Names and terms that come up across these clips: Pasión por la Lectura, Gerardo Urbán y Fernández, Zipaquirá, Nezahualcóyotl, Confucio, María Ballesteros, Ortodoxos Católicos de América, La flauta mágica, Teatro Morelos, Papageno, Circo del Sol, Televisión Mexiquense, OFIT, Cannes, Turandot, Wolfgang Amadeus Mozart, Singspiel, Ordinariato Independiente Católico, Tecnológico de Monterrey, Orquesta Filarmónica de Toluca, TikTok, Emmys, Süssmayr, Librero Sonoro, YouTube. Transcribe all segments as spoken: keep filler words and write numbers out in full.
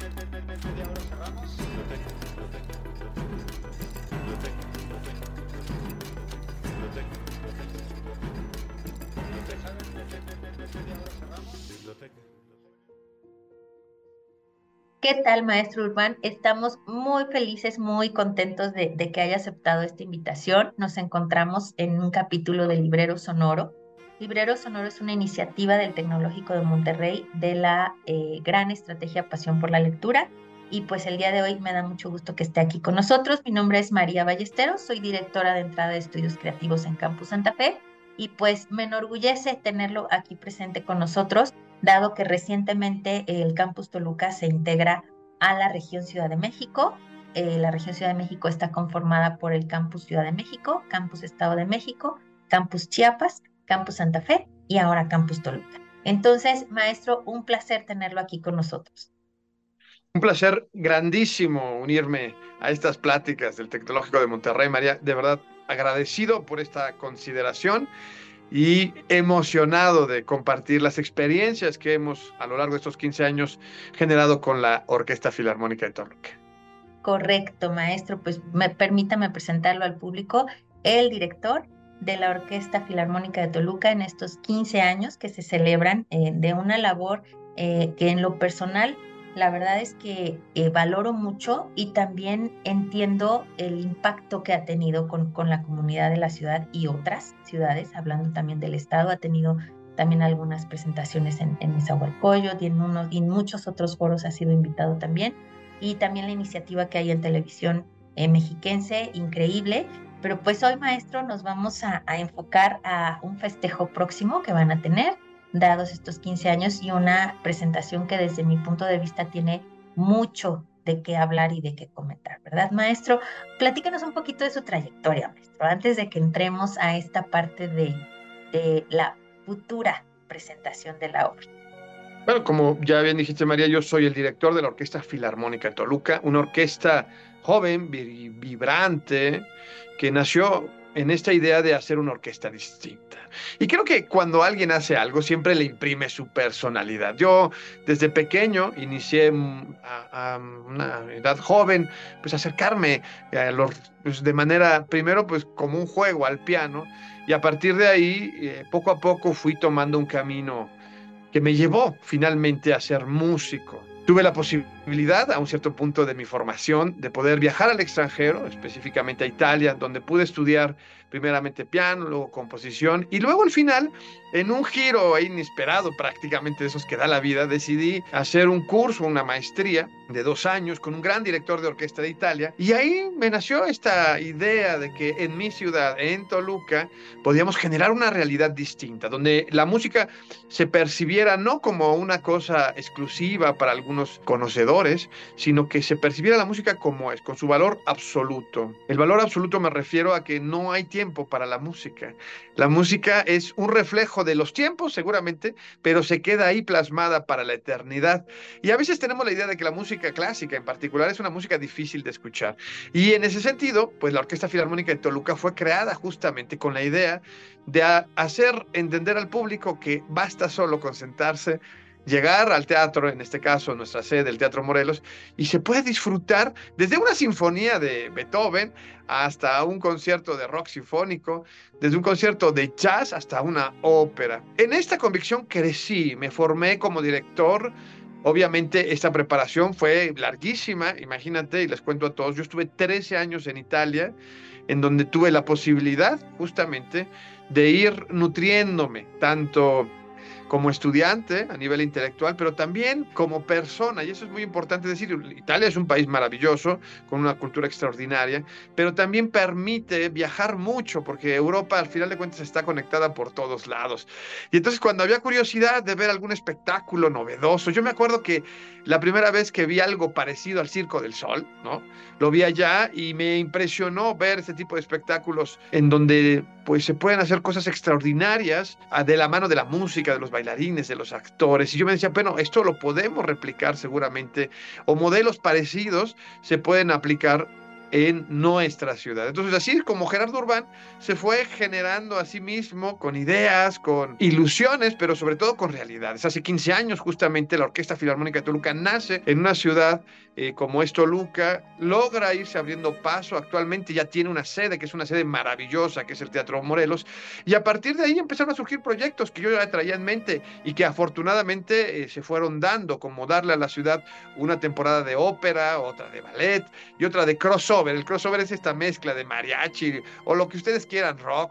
media hora cerramos. Biblioteca, biblioteca, biblioteca, biblioteca, biblioteca, biblioteca, media hora cerramos. Biblioteca. ¿Qué tal, maestro Urbán? Estamos muy felices, muy contentos de, de que haya aceptado esta invitación. Nos encontramos en un capítulo de Librero Sonoro. Librero Sonoro es una iniciativa del Tecnológico de Monterrey de la eh, gran estrategia Pasión por la Lectura. Y pues el día de hoy me da mucho gusto que esté aquí con nosotros. Mi nombre es María Ballesteros, soy directora de entrada de estudios creativos en Campus Santa Fe. Y pues me enorgullece tenerlo aquí presente con nosotros, dado que recientemente el Campus Toluca se integra a la región Ciudad de México. Eh, la región Ciudad de México está conformada por el Campus Ciudad de México, Campus Estado de México, Campus Chiapas, Campus Santa Fe y ahora Campus Toluca. Entonces, maestro, un placer tenerlo aquí con nosotros. Un placer grandísimo unirme a estas pláticas del Tecnológico de Monterrey, María. De verdad, agradecido por esta consideración y emocionado de compartir las experiencias que hemos a lo largo de estos quince años generado con la Orquesta Filarmónica de Toluca. Correcto, maestro. Pues me, permítame presentarlo al público. El director de la Orquesta Filarmónica de Toluca en estos quince años que se celebran eh, de una labor eh, que en lo personal la verdad es que eh, valoro mucho y también entiendo el impacto que ha tenido con, con la comunidad de la ciudad y otras ciudades, hablando también del estado. Ha tenido también algunas presentaciones en, en Nezahualcóyotl y en, unos, y en muchos otros foros ha sido invitado también. Y también la iniciativa que hay en televisión eh, mexiquense, increíble. Pero pues hoy, maestro, nos vamos a, a enfocar a un festejo próximo que van a tener, dados estos quince años, y una presentación que desde mi punto de vista tiene mucho de qué hablar y de qué comentar, ¿verdad, maestro? Platícanos un poquito de su trayectoria, maestro, antes de que entremos a esta parte de, de la futura presentación de la obra. Bueno, como ya bien dijiste, María, yo soy el director de la Orquesta Filarmónica de Toluca, una orquesta joven, vibrante, que nació en esta idea de hacer una orquesta distinta. Y creo que cuando alguien hace algo, siempre le imprime su personalidad. Yo, desde pequeño, inicié a, a una edad joven, pues acercarme a los, pues, de manera, primero, pues como un juego al piano, y a partir de ahí, eh, poco a poco fui tomando un camino que me llevó finalmente a ser músico. Tuve la posibilidad, a un cierto punto de mi formación, de poder viajar al extranjero, específicamente a Italia, donde pude estudiar primeramente piano, luego composición, y luego al final, en un giro inesperado prácticamente de esos que da la vida, decidí hacer un curso, una maestría de dos años con un gran director de orquesta de Italia, y ahí me nació esta idea de que en mi ciudad, en Toluca, podíamos generar una realidad distinta, donde la música se percibiera no como una cosa exclusiva para algunos conocedores, sino que se percibiera la música como es, con su valor absoluto. El valor absoluto me refiero a que no hay tiempo para la música. La música es un reflejo de los tiempos, seguramente, pero se queda ahí plasmada para la eternidad. Y a veces tenemos la idea de que la música clásica, en particular, es una música difícil de escuchar. Y en ese sentido, pues la Orquesta Filarmónica de Toluca fue creada justamente con la idea de hacer entender al público que basta solo con sentarse, llegar al teatro, en este caso nuestra sede, el Teatro Morelos, y se puede disfrutar desde una sinfonía de Beethoven hasta un concierto de rock sinfónico, desde un concierto de jazz hasta una ópera. En esta convicción crecí, me formé como director. Obviamente esta preparación fue larguísima, imagínate, y les cuento a todos, yo estuve trece años en Italia, en donde tuve la posibilidad justamente de ir nutriéndome, tanto como estudiante a nivel intelectual, pero también como persona, y eso es muy importante decir. Italia es un país maravilloso, con una cultura extraordinaria, pero también permite viajar mucho, porque Europa al final de cuentas está conectada por todos lados. Y entonces cuando había curiosidad de ver algún espectáculo novedoso, yo me acuerdo que la primera vez que vi algo parecido al Circo del Sol, ¿no?, lo vi allá y me impresionó ver este tipo de espectáculos en donde pues se pueden hacer cosas extraordinarias de la mano de la música, de los bailarines, bailarines, de los actores, y yo me decía, bueno, esto lo podemos replicar seguramente, o modelos parecidos se pueden aplicar en nuestra ciudad. Entonces, así es como Gerardo Urbán se fue generando a sí mismo con ideas, con ilusiones, pero sobre todo con realidades. Hace quince años, justamente, la Orquesta Filarmónica de Toluca nace en una ciudad eh, como es Toluca, logra irse abriendo paso. Actualmente ya tiene una sede, que es una sede maravillosa, que es el Teatro Morelos, y a partir de ahí empezaron a surgir proyectos que yo ya traía en mente y que afortunadamente eh, se fueron dando, como darle a la ciudad una temporada de ópera, otra de ballet y otra de crossover. El crossover es esta mezcla de mariachi o lo que ustedes quieran, rock,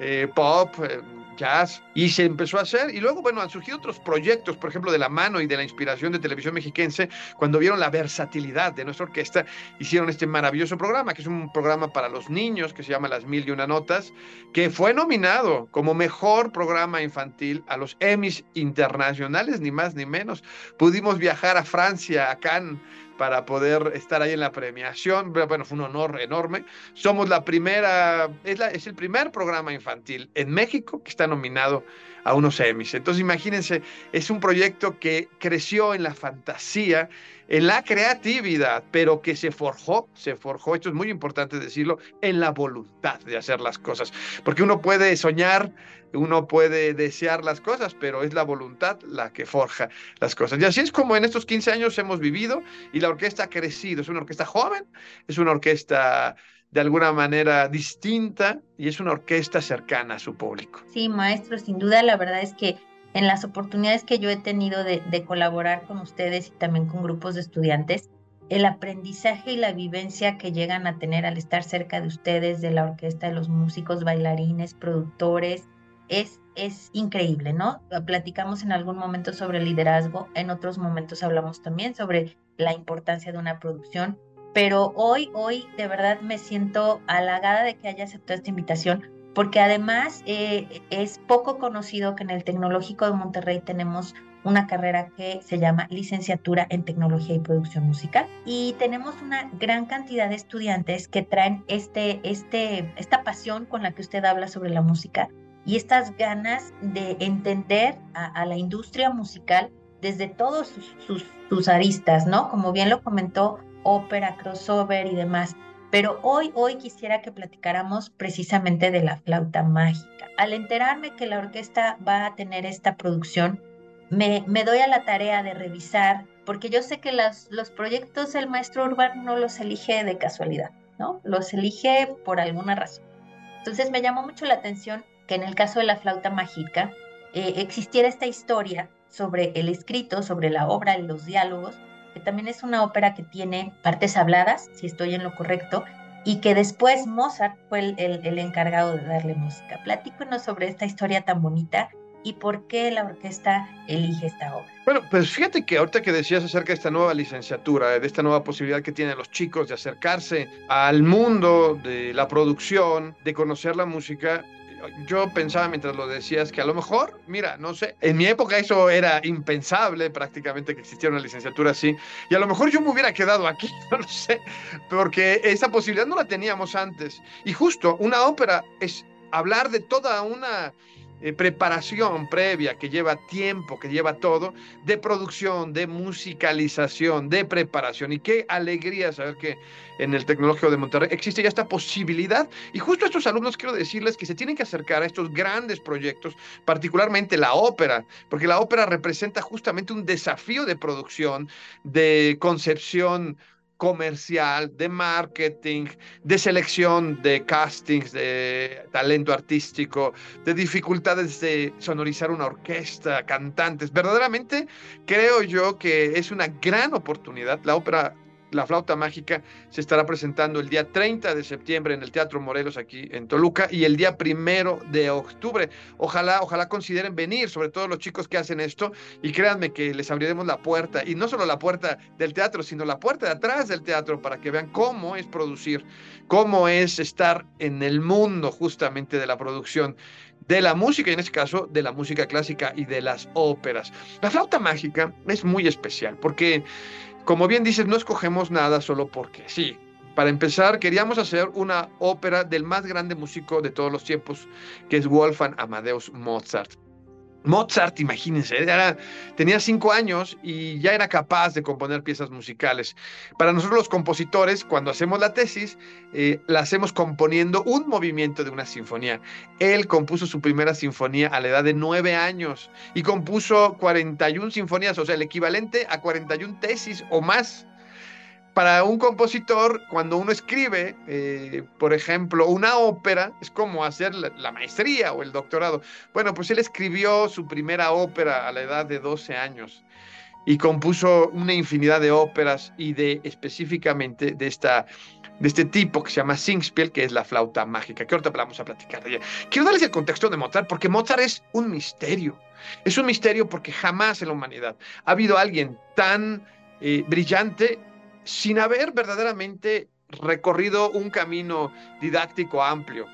eh, pop, eh, jazz, y se empezó a hacer. Y luego, bueno, han surgido otros proyectos, por ejemplo, de la mano y de la inspiración de Televisión Mexiquense, cuando vieron la versatilidad de nuestra orquesta, hicieron este maravilloso programa, que es un programa para los niños, que se llama Las Mil y Una Notas, que fue nominado como mejor programa infantil a los Emmys internacionales, ni más ni menos. Pudimos viajar a Francia, a Cannes, para poder estar ahí en la premiación. Bueno, fue un honor enorme. Somos la primera, es, la, es el primer programa infantil en México que está nominado a unos Emmys. Entonces, imagínense, es un proyecto que creció en la fantasía, en la creatividad, pero que se forjó, se forjó, esto es muy importante decirlo, en la voluntad de hacer las cosas. Porque uno puede soñar, uno puede desear las cosas, pero es la voluntad la que forja las cosas. Y así es como en estos quince años hemos vivido, y la orquesta ha crecido. Es una orquesta joven, es una orquesta de alguna manera distinta, y es una orquesta cercana a su público. Sí, maestro, sin duda, la verdad es que en las oportunidades que yo he tenido de, de colaborar con ustedes y también con grupos de estudiantes, el aprendizaje y la vivencia que llegan a tener al estar cerca de ustedes, de la orquesta, de los músicos, bailarines, productores, es, es increíble, ¿no? Platicamos en algún momento sobre el liderazgo, en otros momentos hablamos también sobre la importancia de una producción, pero hoy, hoy de verdad me siento halagada de que haya aceptado esta invitación, porque además eh, es poco conocido que en el Tecnológico de Monterrey tenemos una carrera que se llama Licenciatura en Tecnología y Producción Musical, y tenemos una gran cantidad de estudiantes que traen este, este, esta pasión con la que usted habla sobre la música y estas ganas de entender a, a la industria musical desde todos sus, sus, sus aristas, ¿no? Como bien lo comentó, ópera, crossover y demás. Pero hoy, hoy quisiera que platicáramos precisamente de la flauta mágica. Al enterarme que la orquesta va a tener esta producción, me, me doy a la tarea de revisar, porque yo sé que las, los proyectos el maestro Urbán no los elige de casualidad, ¿no? Los elige por alguna razón. Entonces me llamó mucho la atención que en el caso de la flauta mágica eh, existiera esta historia sobre el escrito, sobre la obra, los diálogos, que también es una ópera que tiene partes habladas, si estoy en lo correcto, y que después Mozart fue el, el, el encargado de darle música. Platícanos sobre esta historia tan bonita y por qué la orquesta elige esta obra. Bueno, pues fíjate que ahorita que decías acerca de esta nueva licenciatura, de esta nueva posibilidad que tienen los chicos de acercarse al mundo de la producción, de conocer la música, yo pensaba mientras lo decías que a lo mejor, mira, no sé, en mi época eso era impensable prácticamente, que existiera una licenciatura así, y a lo mejor yo me hubiera quedado aquí, no lo sé, porque esa posibilidad no la teníamos antes. Y justo, una ópera es hablar de toda una Eh, preparación previa que lleva tiempo, que lleva todo, de producción, de musicalización, de preparación. Y qué alegría saber que en el Tecnológico de Monterrey existe ya esta posibilidad. Y justo a estos alumnos quiero decirles que se tienen que acercar a estos grandes proyectos, particularmente la ópera, porque la ópera representa justamente un desafío de producción, de concepción comercial, de marketing, de selección de castings, de talento artístico, de dificultades de sonorizar una orquesta, cantantes. Verdaderamente creo yo que es una gran oportunidad. La ópera La Flauta Mágica se estará presentando el día treinta de septiembre en el Teatro Morelos aquí en Toluca y el día primero de octubre. Ojalá, ojalá consideren venir, sobre todo los chicos que hacen esto, y créanme que les abriremos la puerta, y no solo la puerta del teatro, sino la puerta de atrás del teatro, para que vean cómo es producir, cómo es estar en el mundo justamente de la producción de la música, y en este caso de la música clásica y de las óperas. La Flauta Mágica es muy especial porque, como bien dices, no escogemos nada solo porque sí. Para empezar, queríamos hacer una ópera del más grande músico de todos los tiempos, que es Wolfgang Amadeus Mozart. Mozart, imagínense, era, tenía cinco años y ya era capaz de componer piezas musicales. Para nosotros los compositores, cuando hacemos la tesis, eh, la hacemos componiendo un movimiento de una sinfonía. Él compuso su primera sinfonía a la edad de nueve años y compuso cuarenta y una sinfonías, o sea, el equivalente a cuarenta y una tesis o más. Para un compositor, cuando uno escribe, eh, por ejemplo, una ópera, es como hacer la, la maestría o el doctorado. Bueno, pues él escribió su primera ópera a la edad de doce años y compuso una infinidad de óperas y de específicamente de, esta, de este tipo que se llama Singspiel, que es La flauta mágica, que ahorita vamos a platicar de ella. Quiero darles el contexto de Mozart, porque Mozart es un misterio. Es un misterio porque jamás en la humanidad ha habido alguien tan eh, brillante, sin haber verdaderamente recorrido un camino didáctico amplio.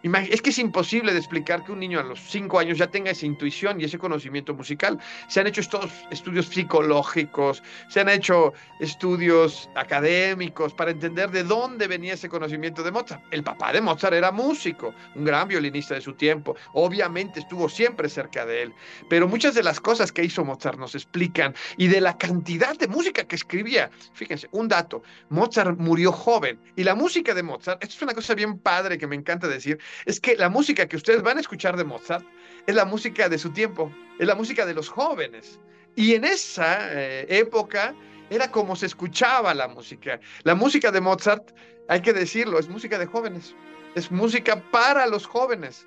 Es que es imposible de explicar que un niño a los cinco años ya tenga esa intuición y ese conocimiento musical. Se han hecho estos estudios psicológicos, se han hecho estudios académicos para entender de dónde venía ese conocimiento de Mozart. El papá de Mozart era músico, un gran violinista de su tiempo. Obviamente estuvo siempre cerca de él, pero muchas de las cosas que hizo Mozart nos explican, y de la cantidad de música que escribía. Fíjense, un dato: Mozart murió joven, y la música de Mozart, esto es una cosa bien padre que me encanta decir, es que la música que ustedes van a escuchar de Mozart es la música de su tiempo, es la música de los jóvenes. Y en esa eh, época era como se escuchaba la música. La música de Mozart, hay que decirlo, es música de jóvenes, es música para los jóvenes.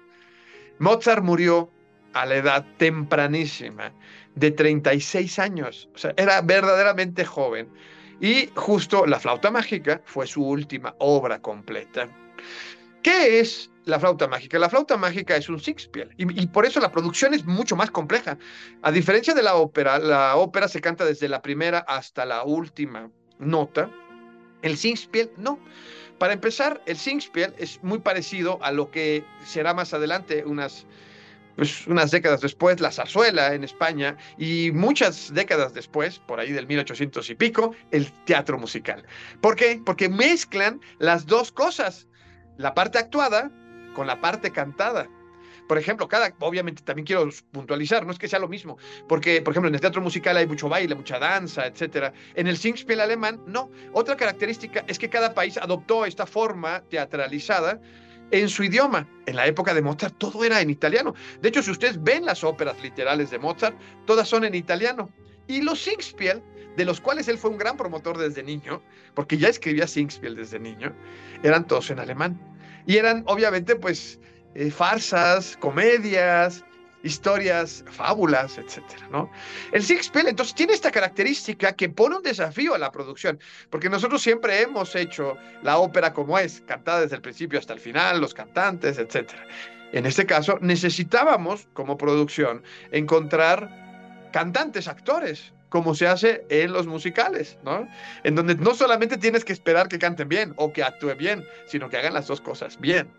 Mozart murió a la edad tempranísima, de treinta y seis años, o sea, era verdaderamente joven. Y justo La flauta mágica fue su última obra completa. ¿Qué es La flauta mágica? La flauta mágica es un Singspiel, y, y por eso la producción es mucho más compleja. A diferencia de la ópera, la ópera se canta desde la primera hasta la última nota. El Singspiel no. Para empezar, el Singspiel es muy parecido a lo que será más adelante, unas, pues, unas décadas después, la zarzuela en España, y muchas décadas después, por ahí del mil ochocientos y pico, el teatro musical. ¿Por qué? Porque mezclan las dos cosas, la parte actuada con la parte cantada. Por ejemplo, cada, obviamente también quiero puntualizar, no es que sea lo mismo, porque, por ejemplo, en el teatro musical hay mucho baile, mucha danza, etcétera. En el Singspiel alemán, no. Otra característica es que cada país adoptó esta forma teatralizada en su idioma. En la época de Mozart todo era en italiano. De hecho, si ustedes ven las óperas literales de Mozart, todas son en italiano. Y los Singspiel, de los cuales él fue un gran promotor desde niño, porque ya escribía Singspiel desde niño, eran todos en alemán. Y eran, obviamente, pues, eh, farsas, comedias, historias, fábulas, etcétera, ¿no? El Singspiel, entonces, tiene esta característica que pone un desafío a la producción, porque nosotros siempre hemos hecho la ópera como es, cantada desde el principio hasta el final, los cantantes, etcétera. En este caso, necesitábamos, como producción, encontrar cantantes, actores, como se hace en los musicales, ¿no? En donde no solamente tienes que esperar que canten bien o que actúen bien, sino que hagan las dos cosas bien.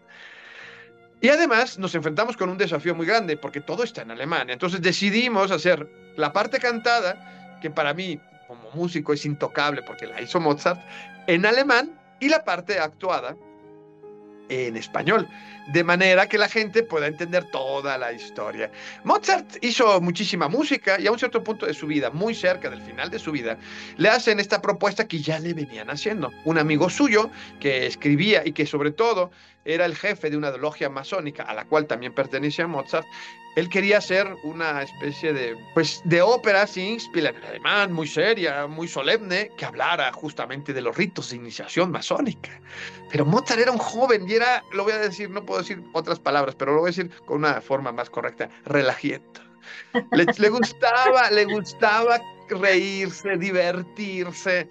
Y además nos enfrentamos con un desafío muy grande, porque todo está en alemán. Entonces decidimos hacer la parte cantada, que para mí, como músico, es intocable, porque la hizo Mozart, en alemán, y la parte actuada en español, de manera que la gente pueda entender toda la historia. Mozart hizo muchísima música, y a un cierto punto de su vida, muy cerca del final de su vida, le hacen esta propuesta que ya le venían haciendo. Un amigo suyo que escribía y que sobre todo era el jefe de una logia masónica, a la cual también pertenecía Mozart, él quería hacer una especie de, pues, de ópera Singspiel en alemán, muy seria, muy solemne, que hablara justamente de los ritos de iniciación masónica. Pero Mozart era un joven y era, lo voy a decir, no puedo decir otras palabras, pero lo voy a decir con una forma más correcta, relajiento. Le, le gustaba, le gustaba reírse, divertirse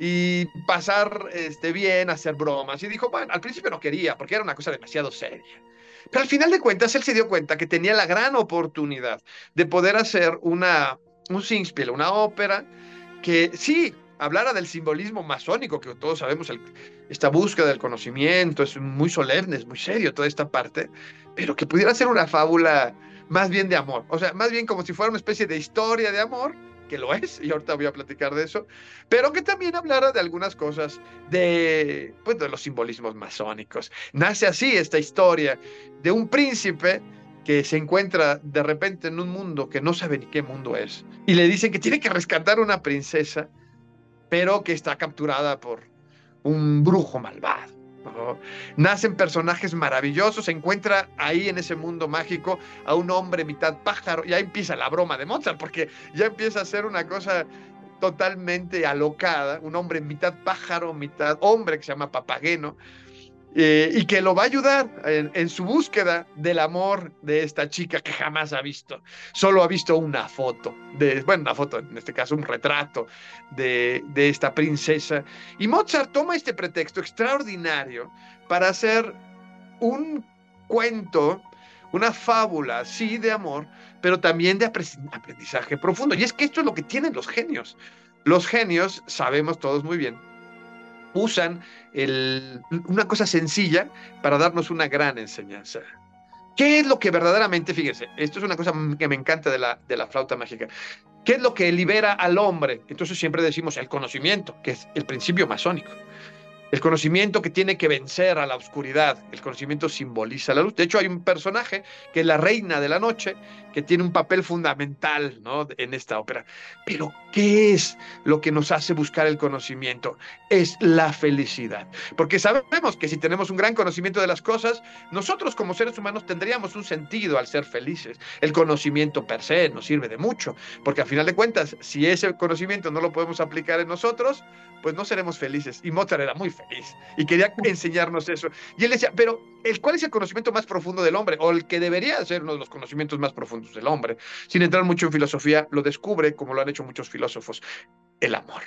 y pasar este, bien, hacer bromas. Y dijo, bueno, al principio no quería, porque era una cosa demasiado seria. Pero al final de cuentas, él se dio cuenta que tenía la gran oportunidad de poder hacer una, un Singspiel, una ópera, que sí hablara del simbolismo masónico, que todos sabemos, el, esta búsqueda del conocimiento, es muy solemne, es muy serio toda esta parte, pero que pudiera ser una fábula más bien de amor. O sea, más bien como si fuera una especie de historia de amor, que lo es, y ahorita voy a platicar de eso, pero que también hablara de algunas cosas de, pues, de los simbolismos masónicos. Nace así esta historia de un príncipe que se encuentra de repente en un mundo que no sabe ni qué mundo es, y le dicen que tiene que rescatar una princesa, pero que está capturada por un brujo malvado, ¿no? Nacen personajes maravillosos, se encuentra ahí en ese mundo mágico a un hombre mitad pájaro, y ahí empieza la broma de Mozart, porque ya empieza a ser una cosa totalmente alocada, un hombre mitad pájaro, mitad hombre, que se llama Papageno, Eh, y que lo va a ayudar en, en su búsqueda del amor de esta chica que jamás ha visto. Solo ha visto una foto, de, bueno, una foto, en este caso un retrato de, de esta princesa. Y Mozart toma este pretexto extraordinario para hacer un cuento, una fábula, sí, de amor, pero también de aprendizaje profundo. Y es que esto es lo que tienen los genios. Los genios, sabemos todos muy bien, usan el, una cosa sencilla para darnos una gran enseñanza. ¿Qué es lo que verdaderamente, fíjense, esto es una cosa que me encanta de la, de la flauta mágica, qué es lo que libera al hombre? Entonces siempre decimos el conocimiento, que es el principio masónico. El conocimiento que tiene que vencer a la oscuridad, el conocimiento simboliza la luz. De hecho, hay un personaje que es la Reina de la Noche, que tiene un papel fundamental, ¿no?, en esta ópera. Pero, ¿qué es lo que nos hace buscar el conocimiento? Es la felicidad. Porque sabemos que si tenemos un gran conocimiento de las cosas, nosotros como seres humanos tendríamos un sentido al ser felices. El conocimiento per se nos sirve de mucho, porque al final de cuentas, si ese conocimiento no lo podemos aplicar en nosotros, pues no seremos felices. Y Mozart era muy feliz. Y quería enseñarnos eso. Y él decía, pero ¿cuál es el conocimiento más profundo del hombre? O el que debería ser uno de los conocimientos más profundos del hombre. Sin entrar mucho en filosofía, lo descubre, como lo han hecho muchos filósofos, el amor.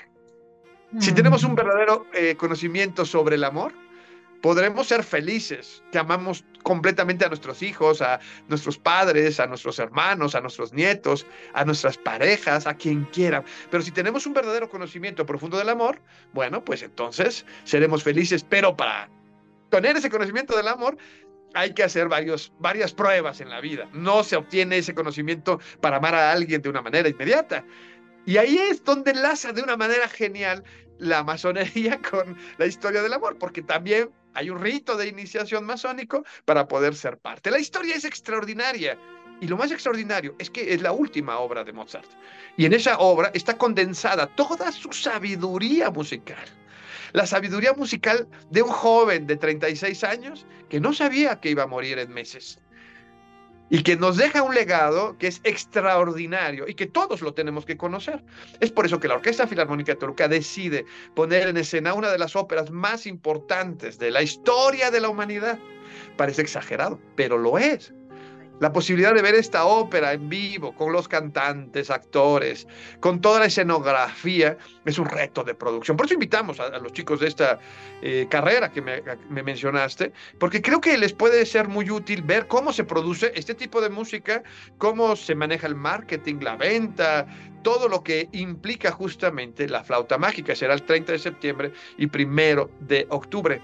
Mm. Si tenemos un verdadero eh, conocimiento sobre el amor, podremos ser felices, que amamos completamente a nuestros hijos, a nuestros padres, a nuestros hermanos, a nuestros nietos, a nuestras parejas, a quien quieran. Pero si tenemos un verdadero conocimiento profundo del amor, bueno, pues entonces seremos felices. Pero para tener ese conocimiento del amor hay que hacer varios, varias pruebas en la vida. No se obtiene ese conocimiento para amar a alguien de una manera inmediata. Y ahí es donde enlaza de una manera genial la masonería con la historia del amor, porque también hay un rito de iniciación masónico para poder ser parte. La historia es extraordinaria, y lo más extraordinario es que es la última obra de Mozart, y en esa obra está condensada toda su sabiduría musical. La sabiduría musical de un joven de treinta y seis años que no sabía que iba a morir en meses, y que nos deja un legado que es extraordinario y que todos lo tenemos que conocer. Es por eso que la Orquesta Filarmónica de Toluca decide poner en escena una de las óperas más importantes de la historia de la humanidad. Parece exagerado, pero lo es. La posibilidad de ver esta ópera en vivo, con los cantantes, actores, con toda la escenografía, es un reto de producción. Por eso invitamos a, a los chicos de esta eh, carrera que me, me mencionaste, porque creo que les puede ser muy útil ver cómo se produce este tipo de música, cómo se maneja el marketing, la venta, todo lo que implica justamente la flauta mágica. Será el treinta de septiembre y primero de octubre.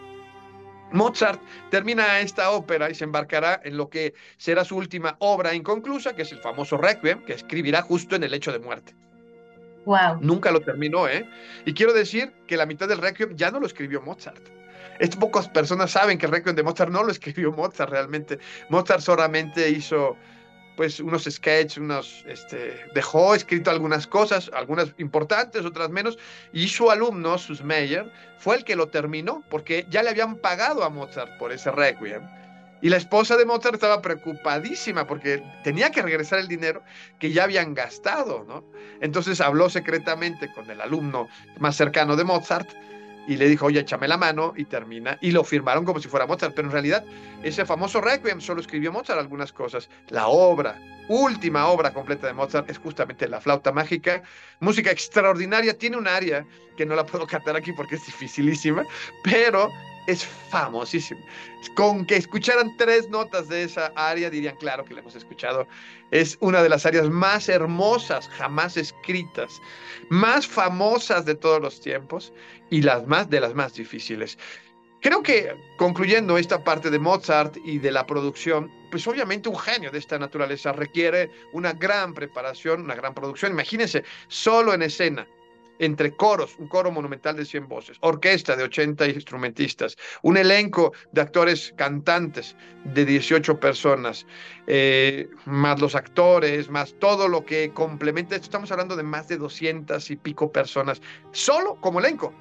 Mozart termina esta ópera y se embarcará en lo que será su última obra inconclusa, que es el famoso Requiem, que escribirá justo en el hecho de muerte. Wow. Nunca lo terminó, ¿eh? Y quiero decir que la mitad del Requiem ya no lo escribió Mozart. Es, pocas personas saben que el Requiem de Mozart no lo escribió Mozart realmente. Mozart solamente hizo, pues, unos sketches, unos, este, dejó escrito algunas cosas, algunas importantes, otras menos, y su alumno, Süssmayr, fue el que lo terminó, porque ya le habían pagado a Mozart por ese Requiem, y la esposa de Mozart estaba preocupadísima, porque tenía que regresar el dinero que ya habían gastado, ¿no? Entonces habló secretamente con el alumno más cercano de Mozart, y le dijo, oye, échame la mano, y termina, y lo firmaron como si fuera Mozart, pero en realidad ese famoso Requiem solo escribió Mozart algunas cosas. La obra, última obra completa de Mozart, es justamente la flauta mágica, música extraordinaria, tiene un área que no la puedo cantar aquí porque es dificilísima, pero es famosísima. Con que escucharan tres notas de esa área dirían, claro que la hemos escuchado. Es una de las áreas más hermosas jamás escritas, más famosas de todos los tiempos y las más de las más difíciles. Creo que, concluyendo esta parte de Mozart y de la producción, pues obviamente un genio de esta naturaleza requiere una gran preparación, una gran producción. Imagínense, solo en escena entre coros, un coro monumental de cien voces, orquesta de ochenta instrumentistas, un elenco de actores cantantes de dieciocho personas, eh, más los actores, más todo lo que complementa esto. Estamos hablando de más de doscientas y pico personas, solo como elenco.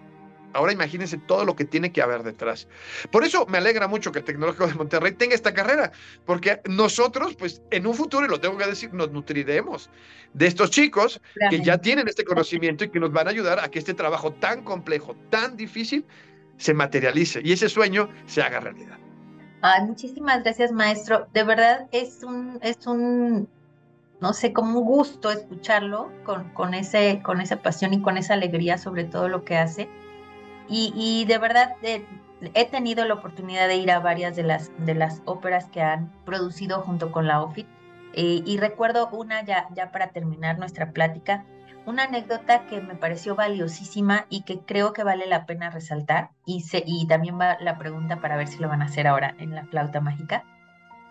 Ahora imagínense todo lo que tiene que haber detrás. Por eso me alegra mucho que el Tecnológico de Monterrey tenga esta carrera, porque nosotros, pues, en un futuro, y lo tengo que decir, nos nutriremos de estos chicos que ya tienen este conocimiento y que nos van a ayudar a que este trabajo tan complejo, tan difícil, se materialice y ese sueño se haga realidad. Ay, muchísimas gracias, maestro. De verdad, es un, es un, no sé, como un gusto escucharlo con, con, ese, con esa pasión y con esa alegría sobre todo lo que hace. Y, y de verdad eh, he tenido la oportunidad de ir a varias de las, de las óperas que han producido junto con la O F I T, eh, y recuerdo una, ya, ya para terminar nuestra plática, una anécdota que me pareció valiosísima y que creo que vale la pena resaltar, y, se, y también va la pregunta para ver si lo van a hacer ahora en La Flauta Mágica.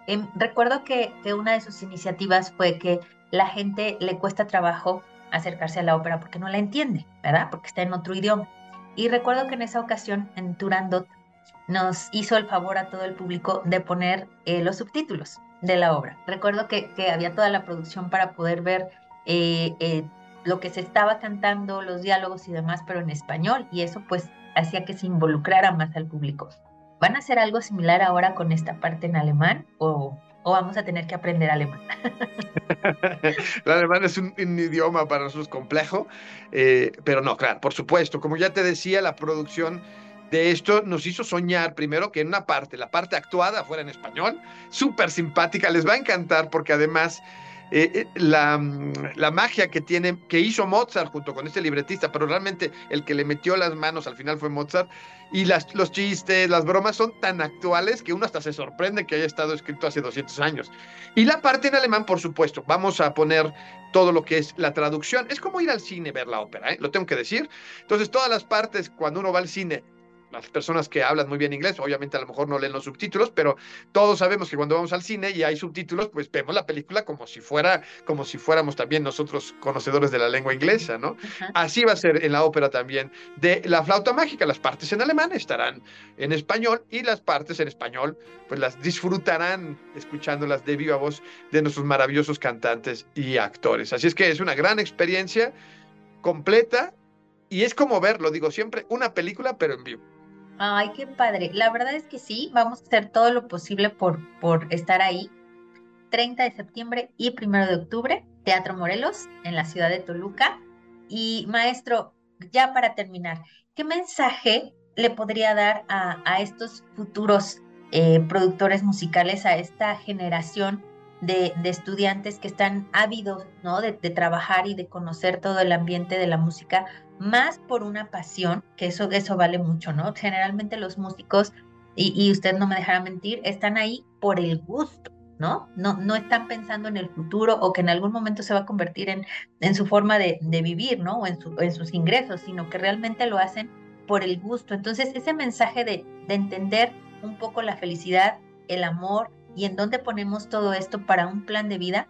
Eh, recuerdo que, que una de sus iniciativas fue que la gente le cuesta trabajo acercarse a la ópera porque no la entiende, ¿verdad? Porque está en otro idioma. Y recuerdo que en esa ocasión, en Turandot, nos hizo el favor a todo el público de poner eh, los subtítulos de la obra. Recuerdo que, que había toda la producción para poder ver eh, eh, lo que se estaba cantando, los diálogos y demás, pero en español. Y eso pues hacía que se involucrara más al público. ¿Van a hacer algo similar ahora con esta parte en alemán o...? ¿O vamos a tener que aprender alemán? El alemán es un, un idioma para nosotros complejo, eh, pero no, claro, por supuesto. Como ya te decía, la producción de esto nos hizo soñar primero que en una parte, la parte actuada fuera en español, súper simpática, les va a encantar porque además... Eh, eh, la, la magia que tiene, que hizo Mozart junto con este libretista, pero realmente el que le metió las manos al final fue Mozart, y las, los chistes, las bromas son tan actuales que uno hasta se sorprende que haya estado escrito hace doscientos años. Y la parte en alemán, por supuesto, vamos a poner todo lo que es la traducción. Es como ir al cine ver la ópera, ¿eh? Lo tengo que decir. Entonces todas las partes, cuando uno va al cine, las personas que hablan muy bien inglés, obviamente a lo mejor no leen los subtítulos, pero todos sabemos que cuando vamos al cine y hay subtítulos, pues vemos la película como si fuera, como si fuéramos también nosotros conocedores de la lengua inglesa, ¿no? Uh-huh. Así va a ser en la ópera también de La Flauta Mágica. Las partes en alemán estarán en español y las partes en español, pues las disfrutarán escuchándolas de viva voz de nuestros maravillosos cantantes y actores. Así es que es una gran experiencia completa y es como ver, lo digo siempre, una película pero en vivo. Ay, qué padre. La verdad es que sí, vamos a hacer todo lo posible por, por estar ahí. treinta de septiembre y primero de octubre, Teatro Morelos, en la ciudad de Toluca. Y, maestro, ya para terminar, ¿qué mensaje le podría dar a, a estos futuros eh, productores musicales, a esta generación de, de estudiantes que están ávidos, ¿no?, de, de trabajar y de conocer todo el ambiente de la música, más por una pasión, que eso, eso vale mucho, ¿no? Generalmente los músicos, y, y usted no me dejará mentir, están ahí por el gusto, ¿no? No, no están pensando en el futuro o que en algún momento se va a convertir en, en su forma de, de vivir, ¿no? O en, su, en sus ingresos, sino que realmente lo hacen por el gusto. Entonces, ese mensaje de, de entender un poco la felicidad, el amor y en dónde ponemos todo esto para un plan de vida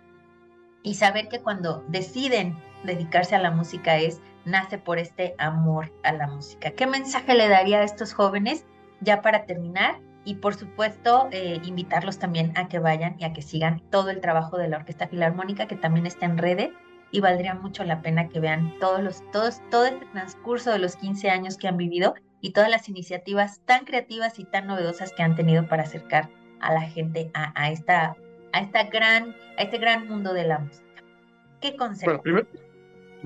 y saber que cuando deciden dedicarse a la música es... nace por este amor a la música. ¿Qué mensaje le daría a estos jóvenes ya para terminar? Y por supuesto, eh, invitarlos también a que vayan y a que sigan todo el trabajo de la Orquesta Filarmónica, que también está en redes, y valdría mucho la pena que vean todos los, todos, todo este transcurso de los quince años que han vivido y todas las iniciativas tan creativas y tan novedosas que han tenido para acercar a la gente a, a, esta, a, esta gran, a este gran mundo de la música. ¿Qué consejo? Bueno, primero...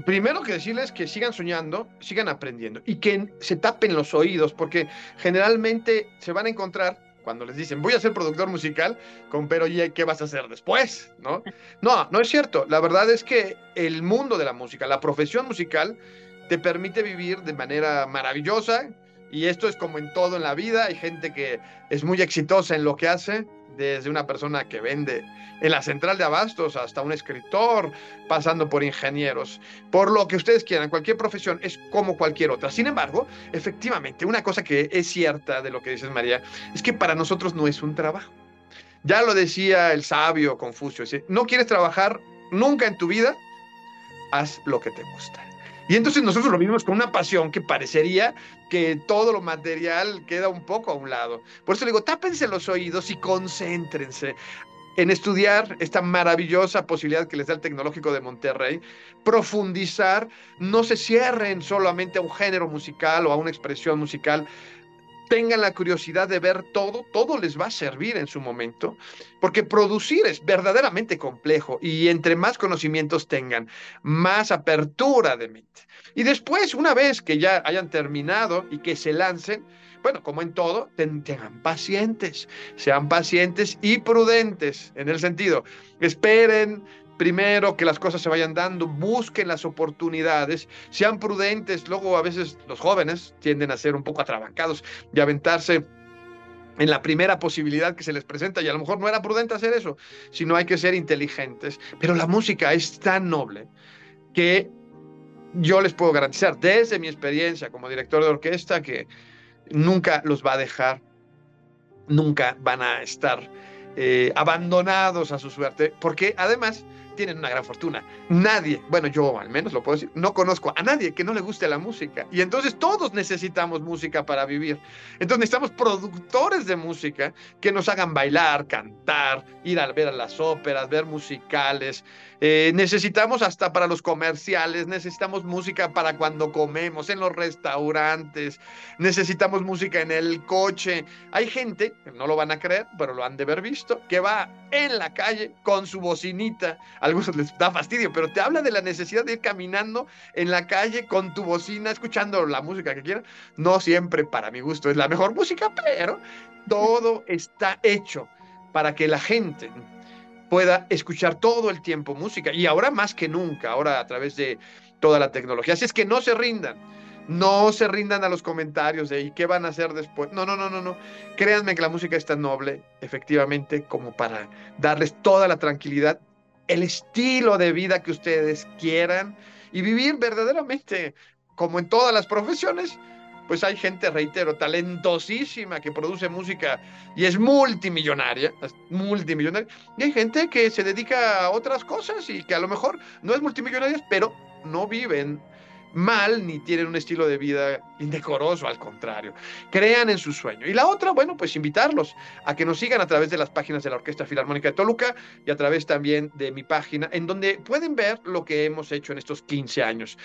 Primero que decirles que sigan soñando, sigan aprendiendo y que se tapen los oídos, porque generalmente se van a encontrar cuando les dicen voy a ser productor musical, con pero ¿y qué vas a hacer después? ¿No? No, no es cierto. La verdad es que el mundo de la música, la profesión musical, te permite vivir de manera maravillosa y esto es como en todo en la vida. Hay gente que es muy exitosa en lo que hace, desde una persona que vende en la central de abastos hasta un escritor, pasando por ingenieros, por lo que ustedes quieran. Cualquier profesión es como cualquier otra. Sin embargo, efectivamente, una cosa que es cierta de lo que dices, María, es que para nosotros no es un trabajo. Ya lo decía el sabio Confucio, dice, no quieres trabajar nunca en tu vida, haz lo que te gusta. Y entonces nosotros lo vivimos con una pasión que parecería que todo lo material queda un poco a un lado. Por eso le digo, tápense los oídos y concéntrense en estudiar esta maravillosa posibilidad que les da el Tecnológico de Monterrey, profundizar, no se cierren solamente a un género musical o a una expresión musical, tengan la curiosidad de ver todo, todo les va a servir en su momento, porque producir es verdaderamente complejo y entre más conocimientos tengan, más apertura de mente. Y después, una vez que ya hayan terminado y que se lancen, bueno, como en todo, tengan pacientes, sean pacientes y prudentes, en el sentido, esperen primero que las cosas se vayan dando, busquen las oportunidades, sean prudentes. Luego a veces los jóvenes tienden a ser un poco atrabancados y aventarse en la primera posibilidad que se les presenta, y a lo mejor no era prudente hacer eso, sino hay que ser inteligentes. Pero la música es tan noble que yo les puedo garantizar, desde mi experiencia como director de orquesta, que nunca los va a dejar, nunca van a estar eh, abandonados a su suerte, porque además tienen una gran fortuna. Nadie, bueno, yo al menos lo puedo decir, no conozco a nadie que no le guste la música, y entonces todos necesitamos música para vivir. Entonces necesitamos productores de música que nos hagan bailar, cantar, ir a ver a las óperas, ver musicales. Eh, necesitamos hasta para los comerciales, necesitamos música para cuando comemos, en los restaurantes, necesitamos música en el coche. Hay gente, no lo van a creer, pero lo han de haber visto, que va en la calle con su bocinita. A algunos les da fastidio, pero te habla de la necesidad de ir caminando en la calle con tu bocina, escuchando la música que quieras. No siempre, para mi gusto, es la mejor música, pero todo está hecho para que la gente pueda escuchar todo el tiempo música, y ahora más que nunca, ahora a través de toda la tecnología. Así es que no se rindan, no se rindan a los comentarios de ¿y qué van a hacer después? No, no, no, no, no. Créanme que la música es tan noble, efectivamente, como para darles toda la tranquilidad, el estilo de vida que ustedes quieran, y vivir verdaderamente, como en todas las profesiones. Pues hay gente, reitero, talentosísima que produce música y es multimillonaria, multimillonaria. Y hay gente que se dedica a otras cosas y que a lo mejor no es multimillonaria, pero no viven mal ni tienen un estilo de vida indecoroso, al contrario. Crean en su sueño. Y la otra, bueno, pues invitarlos a que nos sigan a través de las páginas de la Orquesta Filarmónica de Toluca y a través también de mi página, en donde pueden ver lo que hemos hecho en estos quince años.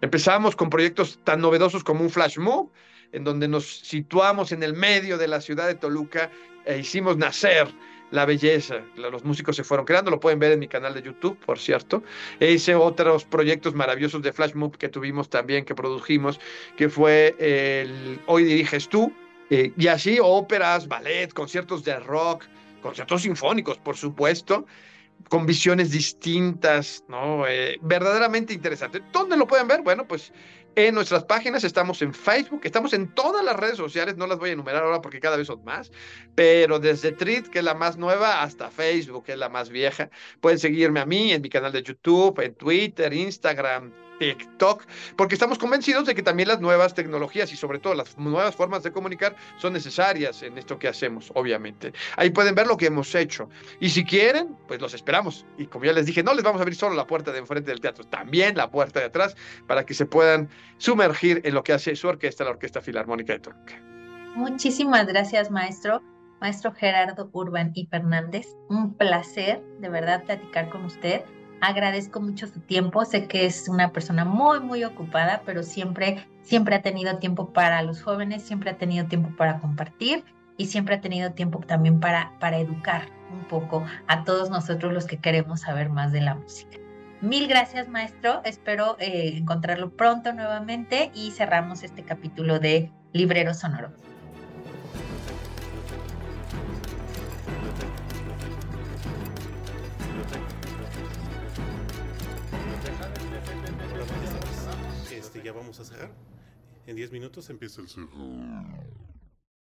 Empezamos con proyectos tan novedosos como un flash mob, en donde nos situamos en el medio de la ciudad de Toluca e hicimos nacer la belleza. Los músicos se fueron creando, lo pueden ver en mi canal de YouTube, por cierto. E hice otros proyectos maravillosos de flash mob que tuvimos también, que produjimos, que fue el Hoy Diriges Tú, eh, y así óperas, ballet, conciertos de rock, conciertos sinfónicos, por supuesto, con visiones distintas, ¿no? Eh, verdaderamente interesante. ¿Dónde lo pueden ver? Bueno, pues en nuestras páginas, estamos en Facebook, estamos en todas las redes sociales, no las voy a enumerar ahora porque cada vez son más, pero desde Thread, que es la más nueva, hasta Facebook, que es la más vieja. Pueden seguirme a mí en mi canal de YouTube, en Twitter, Instagram, TikTok, porque estamos convencidos de que también las nuevas tecnologías y sobre todo las nuevas formas de comunicar son necesarias en esto que hacemos, obviamente. Ahí pueden ver lo que hemos hecho, y si quieren, pues los esperamos. Y como ya les dije, no les vamos a abrir solo la puerta de enfrente del teatro, también la puerta de atrás, para que se puedan sumergir en lo que hace su orquesta, la Orquesta Filarmónica de Toluca. Muchísimas gracias, maestro. Maestro Gerardo Urbán y Fernández, un placer de verdad platicar con usted. Agradezco mucho su tiempo, sé que es una persona muy, muy ocupada, pero siempre, siempre ha tenido tiempo para los jóvenes, siempre ha tenido tiempo para compartir y siempre ha tenido tiempo también para, para educar un poco a todos nosotros los que queremos saber más de la música. Mil gracias, maestro, espero eh, encontrarlo pronto nuevamente, y cerramos este capítulo de Librero Sonoro. Ya vamos a cerrar. En diez minutos empieza el cierre.